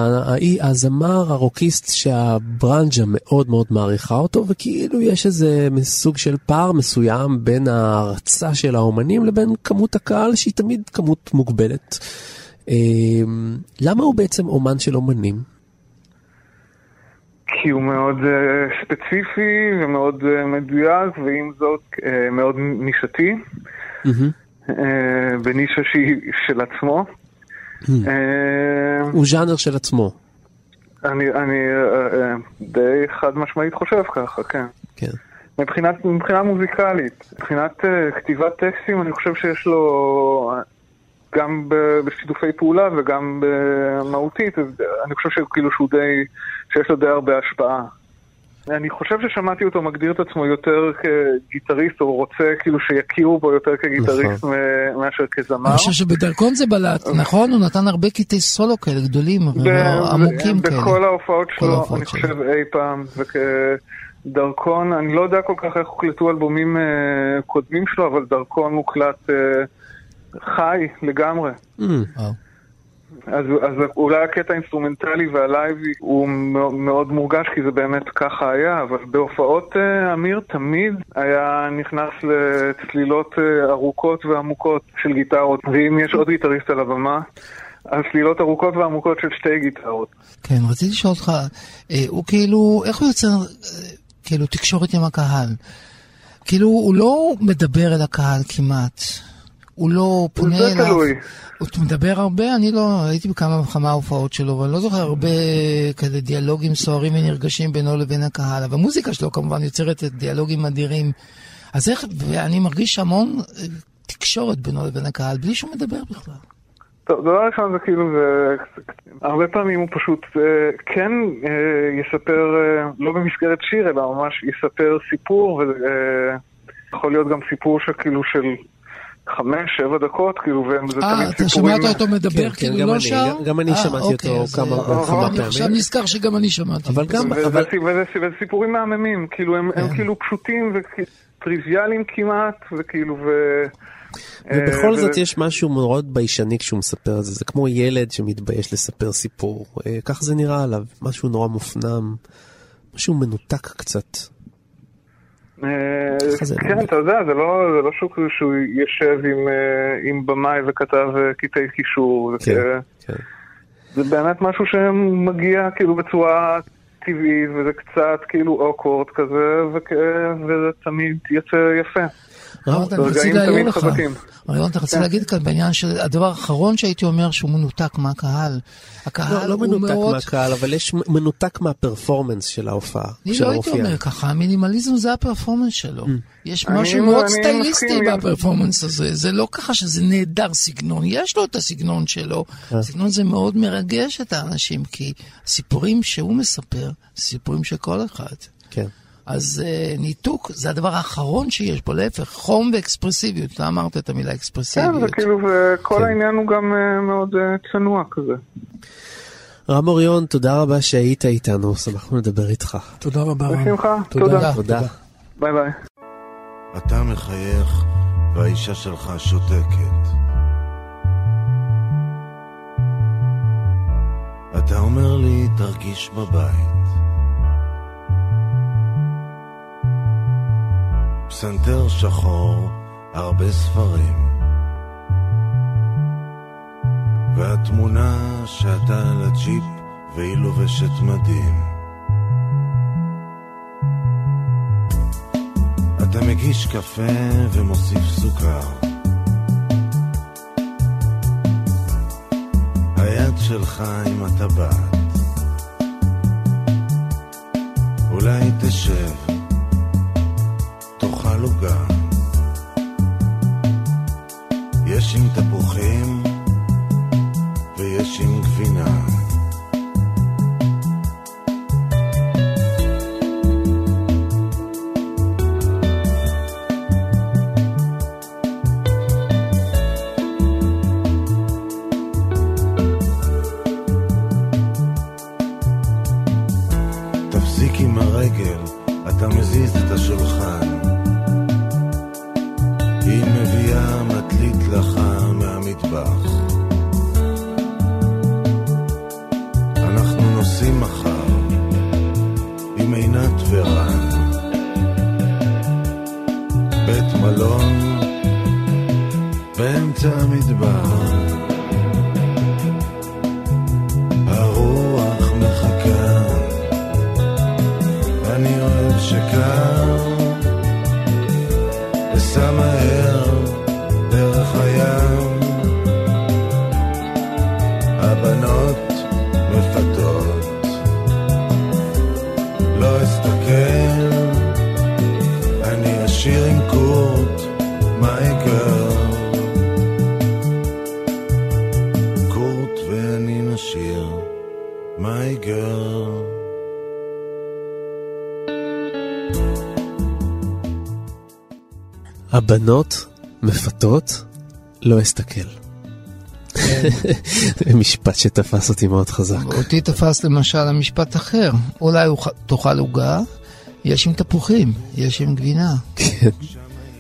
הזמר הרוקיסט שהברנג'ה מאוד מאוד מעריכה אותו, וכאילו יש איזה סוג של פער מסוים בין ההרצה של האומנים לבין כמות הקהל, שהיא תמיד כמות מוגבלת. למה הוא בעצם אומן של אומנים? כי הוא מאוד ספציפי ומאוד מדויק, ועם זאת מאוד נישתי, בנישה של עצמו. הוא ז'אנר של עצמו. אני די חד משמעית חושב ככה, כן. מבחינה מוזיקלית, מבחינת כתיבת טקסטים, אני חושב שיש לו גם בשיתופי פעולה וגם במהותית, אני חושב שכאילו שיש לו די הרבה השפעה. אני חושב ששמעתי אותו מגדיר את עצמו יותר כגיטריסט, או רוצה כאילו שיכירו בו יותר כגיטריסט מאשר כזמר. אני חושב שבדרכון זה בלט, נכון? הוא נתן הרבה קטעי סולו כאלה גדולים, עמוקים כאלה. בכל ההופעות שלו, אני חושב אי פעם, וכדרכון, אני לא יודע כל כך איך הוקלטו אלבומים קודמים שלו, אבל דרכון מוקלט חי לגמרי. אז אולי הקטע האינסטרומנטלי והלייב הוא מאוד מורגש, כי זה באמת ככה היה, אבל בהופעות אמיר תמיד היה נכנס לצלילות ארוכות ועמוקות של גיטרות, ואם יש עוד גיטריסט על הבמה, אז צלילות ארוכות ועמוקות של שתי גיטרות. כן, רציתי לשאול אותך, הוא כאילו, איך הוא יוצר כאילו תקשורת עם הקהל? כאילו הוא לא מדבר אל הקהל כמעט, הוא לא פונה אליו, הוא מדבר הרבה, אני לא, הייתי בכמה וכמה הופעות שלו, אבל אני לא זוכר הרבה כזה דיאלוגים סוערים ונרגשים בינו לבין הקהל, אבל המוזיקה שלו כמובן יוצרת דיאלוגים אדירים, אז איך, ואני מרגיש המון תקשורת בינו לבין הקהל, בלי שהוא מדבר בכלל. טוב, דבר ראשון זה כאילו, הרבה פעמים הוא פשוט כן יספר, לא במסגרת שיר, אלא ממש יספר סיפור, יכול להיות גם סיפור שכאילו של 5-7 דקות, כאילו, וזה תמיד סיפורים. אתה שמעת אותו מדבר, כאילו, לא שם? גם אני שמעתי אותו כמה פעמים. עכשיו נזכר שגם אני שמעתי. וזה סיפורים מהממים, כאילו, הם כאילו פשוטים וטריוויאליים כמעט, וכאילו, ובכל זאת יש משהו מאוד ביישני כשהוא מספר את זה. זה כמו ילד שמתבייש לספר סיפור. כך זה נראה עליו. משהו נורא מופנם, משהו מנותק קצת. כן, אתה יודע, זה לא שוק שהוא ישב עם במאי וכתב קטעי קישור, זה באמת משהו שמגיע כאילו בצורה טבעית, וזה קצת כאילו אוקורד כזה, וזה תמיד יצא יפה. רעיון, אתה רצה להגיד כאן בעניין של הדבר האחרון שהייתי אומר שהוא מנותק מהקהל. לא מנותק מהקהל, אבל יש מנותק מהפרפורמנס של ההופעה. אני לא הייתי אומר ככה, המינימליזם זה הפרפורמנס שלו. יש משהו מאוד סטייליסטי בפרפורמנס הזה, זה לא ככה שזה נהדר סגנון, יש לו את הסגנון שלו, הסגנון זה מאוד מרגש את האנשים, כי הסיפורים שהוא מספר, סיפורים של כל אחד. כן. אז ניתוק, זה הדבר האחרון שיש פה, להפך, חום ואקספרסיביות. אתה אמרת את המילה אקספרסיביות. כן, זה כאילו, וכל העניין הוא גם מאוד צנוע כזה. רם אוריון, תודה רבה שהיית איתנו, שמחנו לדבר איתך. תודה רבה. בשמחה, תודה. ביי ביי. אתה מחייך, והאישה שלך שותקת. אתה אומר לי, תרגיש בבית. פסנתר שחור, הרבה ספרים, והתמונה שאתה על הג'יפ והיא לובשת מדים. אתה מגיש קפה ומוסיף סוכר, היד שלך עם הטבעת. אולי תשב, תאכל עוגה, יש עם תפוחים ויש עם גבינה. תפסיק עם הרגל, אתה מזיז את השולחן, היא מביאה מטלית לך מהמטבח. אנחנו נוסעים מחר עם עינת ורן, בית מלון באמצע המדבר. הרוח מחכה, אני אוהב שקר ושמה הבנות מפתות לא אסתכל. משפט שתפס אותי מאוד חזק. אותי תפס למשל המשפט אחר, אולי תאכל עוגה, יש עם תפוחים, יש עם גבינה.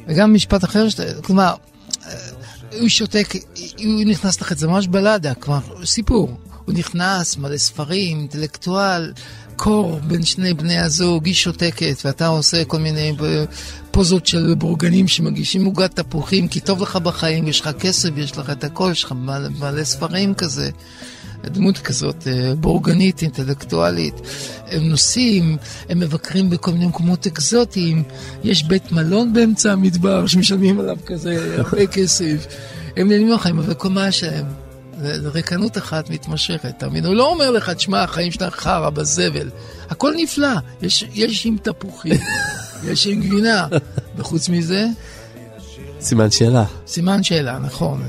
וגם משפט אחר, כלומר הוא שותק, הוא נכנס לחץ, זה ממש בלדה, כלומר סיפור, הוא נכנס מלא ספרים, אינטלקטואל, קור בין שני בני הזוג, היא שותקת, ואתה עושה כל מיני פוזות של בורגנים שמגישים עוגת תפוחים, כי טוב לך בחיים, יש לך כסף, יש לך את הכל, יש לך מלא ספרים כזה, דמות כזאת, בורגנית, אינטלקטואלית. הם נוסעים, הם מבקרים בכל מיני מקומות אקזוטיים, יש בית מלון באמצע המדבר שמשלמים עליו כזה הרבה כסף, הם נהנים לחיים, אבל כל מה שהם, רקנות אחת מתמשכת, תאמין, הוא לא אומר לך, תשמע, החיים שלך חרא בזבל, הכל נפלא, יש עם תפוחים, יש עם גבינה, וחוץ מזה סימן שאלה. סימן שאלה, נכון.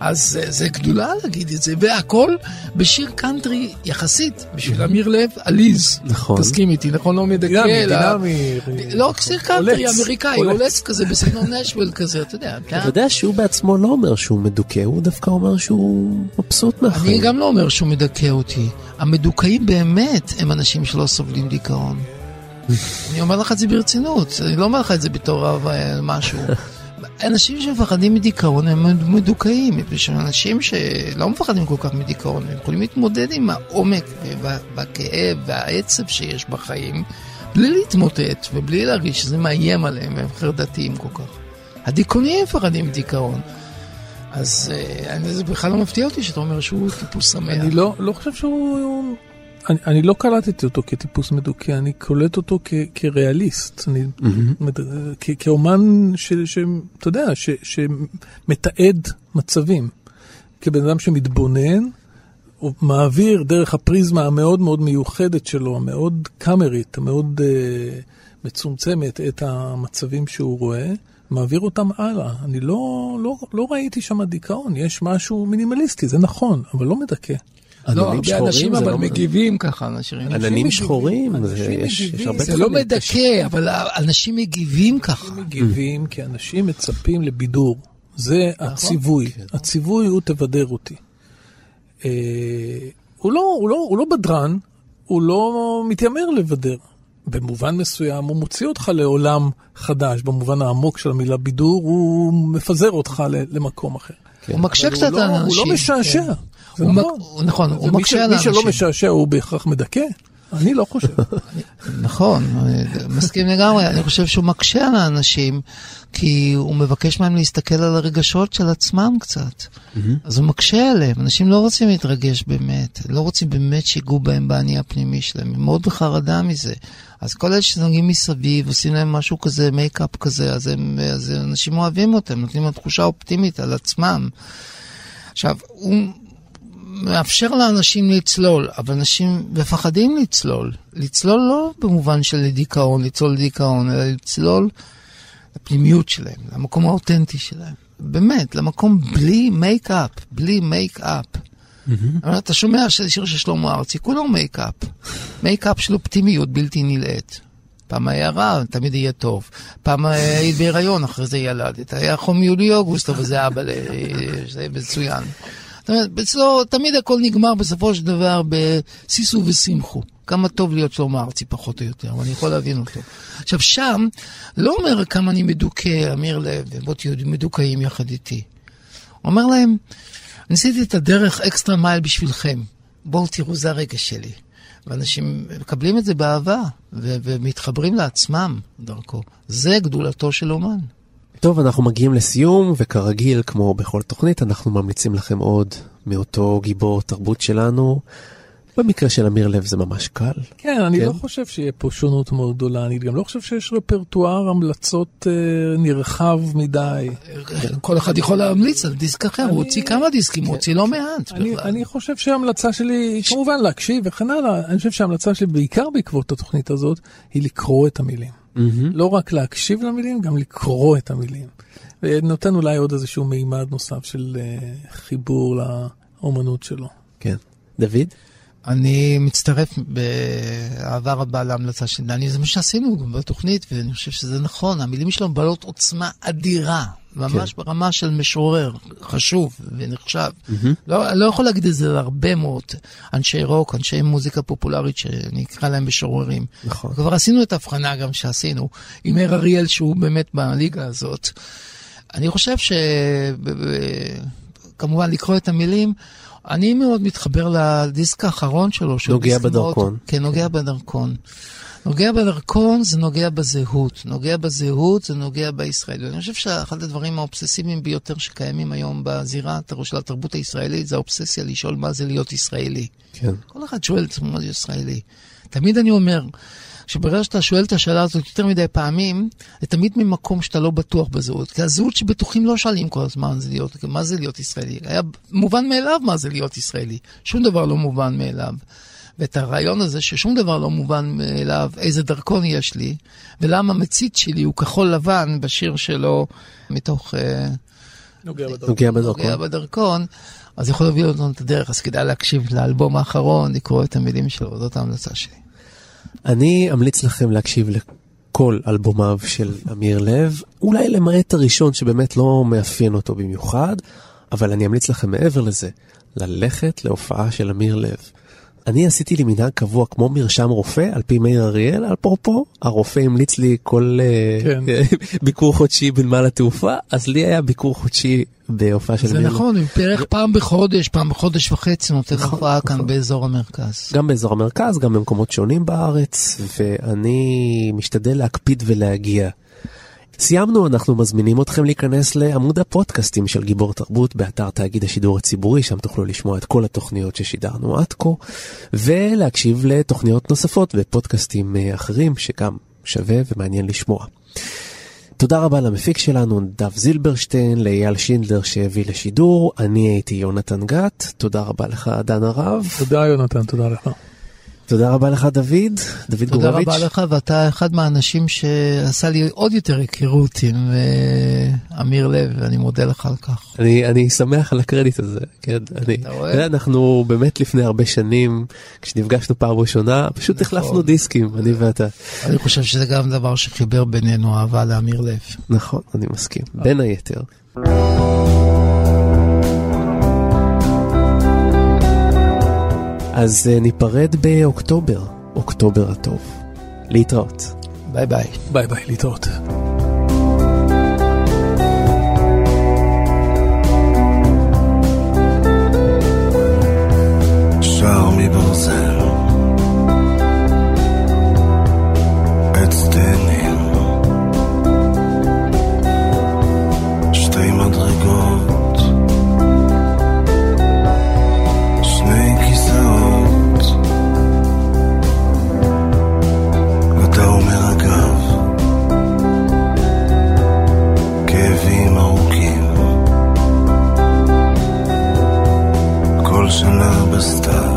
אז זה גדולה להגיד את זה, והכל בשיר קאנטרי יחסית, בשביל אמיר לב, עליז, תסכים איתי, נכון? לא מדכא, לא, שיר קאנטרי אמריקאי, עולץ כזה, בסגנון נשוויל כזה, אתה יודע. אתה יודע שהוא בעצמו לא אומר שהוא מדוכא, הוא דווקא אומר שהוא מבסוט מהחיים. אני גם לא אומר שהוא מדכא אותי. המדוכאים באמת הם אנשים שלא סובלים דיכאון. אני אומר לך את זה ברצינות, אני לא אומר לך את זה בתור משהו. אנשים שמפחדים מדיכאון הם מדוכאים, אנשים שלא מפחדים כל כך מדיכאון, הם יכולים להתמודד עם העומק והכאב והעצב שיש בחיים, בלי להתמוטט ובלי להרגיש שזה מאיים עליהם, והם חרדתיים כל כך. הדיכאונים מפחדים מדיכאון. אז זה בכלל לא מפתיע אותי שאתה אומר שהוא טיפוס שמח. אני לא חושב שהוא... אני לא קלטתי אותו כטיפוס מדוכא, אני קולט אותו כריאליסט, כאומן שאתה יודע, שמתעד מצבים, כבן אדם שמתבונן, הוא מעביר דרך הפריזמה המאוד מאוד מיוחדת שלו, המאוד קאמרית, המאוד מצומצמת את המצבים שהוא רואה, מעביר אותם הלאה. אני לא ראיתי שם דיכאון, יש משהו מינימליסטי, זה נכון, אבל לא מדכא. לא, הרבה אנשים אבל מגיבים ככה, אנשים שחורים, זה לא מדכא, אבל אנשים מגיבים ככה. מגיבים כי אנשים מצפים לבידור, זה הציווי, הציווי הוא תבדר אותי. הוא לא בדרן, הוא לא מתיימר לבדר, במובן מסוים הוא מוציא אותך לעולם חדש, במובן העמוק של המילה בידור, הוא מפזר אותך למקום אחר. הוא מקשה קצת על אנשים. הוא לא משעשע. נכון, הוא מקשה על אנשים. מי שלא משעשע הוא בהכרח מדכא? אני לא חושב. נכון, מסכים לגמרי. אני חושב שהוא מקשה על האנשים, כי הוא מבקש מהם להסתכל על הרגשות של עצמם קצת. אז הוא מקשה עליהם. אנשים לא רוצים להתרגש באמת. לא רוצים באמת שיגעו בהם בעני הפנימי שלהם. הם מאוד בחרדה מזה. אז כל אלה שנוגעים מסביב, עושים להם משהו כזה, מייקאפ כזה, אז אנשים אוהבים אותם, נותנים להם תחושה אופטימית על עצמם. עכשיו, הוא מאפשר לאנשים לצלול, אבל אנשים מפחדים לצלול. לצלול לא במובן של דיכאון, לצלול לדיכאון, אלא לצלול לפנימיות שלהם, למקום האותנטי שלהם. באמת, למקום בלי מייקאפ, בלי מייקאפ. אבל אתה שומע שיר של שלמה ארצי, כולו מייקאפ. מייקאפ של אופטימיות בלתי נלאית. פעם היה רע, תמיד יהיה טוב. פעם היית בהיריון, אחרי זה ילדת. היה חום יולי-אוגוסט, אבל זה אבא, זה מצוין. אצלו תמיד הכל נגמר בסופו של דבר בסיסו ושמחו. כמה טוב להיות שלמה ארצי פחות או יותר, אבל אני יכול להבין אותו. עכשיו שם, לא אומר כמה אני מדוכא, אמיר לב, בוא תהיו מדוכאים יחד איתי. הוא אומר להם, ניסיתי את הדרך אקסטרה מייל בשבילכם. בואו תראו, זה הרגע שלי. ואנשים מקבלים את זה באהבה, ומתחברים לעצמם דרכו. זה גדולתו של אומן. טוב, אנחנו מגיעים לסיום, וכרגיל, כמו בכל תוכנית, אנחנו ממליצים לכם עוד מאותו גיבור תרבות שלנו. במקרה של אמיר לב זה ממש קל. כן, אני לא חושב שיהיה פה שונות מאוד גדולה. אני גם לא חושב שיש רפרטואר המלצות נרחב מדי. כל אחד יכול להמליץ על דיסק אחר. הוא הוציא כמה דיסקים, הוא הוציא לא מעט. אני חושב שההמלצה שלי, כמובן להקשיב וכן הלאה, אני חושב שההמלצה שלי בעיקר בעקבות התוכנית הזאת, היא לקרוא את המילים. לא רק להקשיב למילים, גם לקרוא את המילים. ונותן אולי עוד איזשהו מימד נוסף של חיבור לאומנות שלו. כן. דוד? אני מצטרף באהבה רבה להמלצה של דני, זה מה שעשינו גם בתוכנית, ואני חושב שזה נכון, המילים שלנו בעלות עוצמה אדירה, ממש כן. ברמה של משורר, חשוב ונחשב. Mm-hmm. לא יכול להגיד את זה להרבה מאוד אנשי רוק, אנשי מוזיקה פופולרית שנקרא להם משוררים. נכון. כבר עשינו את ההבחנה גם שעשינו, עם אריאל שהוא באמת בליגה הזאת. אני חושב כמובן לקרוא את המילים, אני מאוד מתחבר לדיסק האחרון שלו. נוגע בדרכון. כן, נוגע בדרכון. נוגע בדרכון זה נוגע בזהות. נוגע בזהות זה נוגע בישראל. ואני חושב שאחד הדברים האובססיביים ביותר שקיימים היום בזירה של התרבות הישראלית, זה האובססיה לשאול מה זה להיות ישראלי. כן. כל אחד שואל את מה זה ישראלי. תמיד אני אומר, שברגע שאתה שואל את השאלה הזאת יותר מדי פעמים, זה תמיד ממקום שאתה לא בטוח בזהות. כי הזהות שבטוחים לא שואלים כל הזמן מה זה להיות ישראלי. היה מובן מאליו מה זה להיות ישראלי. שום דבר לא מובן מאליו. ואת הרעיון הזה ששום דבר לא מובן מאליו, איזה דרכון יש לי, ולמה המצית שלי הוא כחול לבן בשיר שלו מתוך נוגע בדרכון, אז יכול להביא אותנו את הדרך. אז כדאי להקשיב לאלבום האחרון, לקרוא את המילים שלו. זאת ההמלצה שלי. אני אמליץ לכם להקשיב לכל אלבומיו של אמיר לב, אולי למעט הראשון שבאמת לא מאפיין אותו במיוחד, אבל אני אמליץ לכם מעבר לזה, ללכת להופעה של אמיר לב. אני עשיתי לי מנהג קבוע כמו מרשם רופא, על פי מאיר אריאל, על פורפו, הרופא המליץ לי כל ביקור חודשי בנמל התעופה, אז לי היה ביקור חודשי בהופעה של אמיר לב. זה נכון, בערך פעם בחודש וחצי נותן הופעה כאן באזור המרכז. גם באזור המרכז, גם במקומות שונים בארץ, ואני משתדל להקפיד ולהגיע. סיימנו, אנחנו מזמינים אתכם להיכנס לעמוד הפודקאסטים של גיבור תרבות באתר תאגיד השידור הציבורי, שם תוכלו לשמוע את כל התוכניות ששידרנו עד כה, ולהקשיב לתוכניות נוספות ופודקאסטים אחרים שגם שווה ומעניין לשמוע. תודה רבה למפיק שלנו, דב זילברשטיין, לאייל שינדלר שהביא לשידור, אני הייתי יונתן גת, תודה רבה לך דן הרב. תודה יונתן, תודה לך. תודה רבה לך דוד גורביץ'. תודה רבה לך, ואתה אחד מהאנשים שעשה לי עוד יותר היכרות עם אמיר לב, ואני מודה לך על כך. אני שמח על הקרדיט הזה, כן? אנחנו באמת לפני הרבה שנים, כשנפגשנו פעם ראשונה, פשוט החלפנו דיסקים, אני ואתה. אני חושב שזה גם דבר שחיבר בינינו אהבה לאמיר לב. נכון, אני מסכים, בין היתר. אז ניפרד באוקטובר, אוקטובר הטוב. להתראות. ביי ביי. ביי ביי, להתראות. שר מברזל עץ תאנים שתי מדרגות All the love is stuck.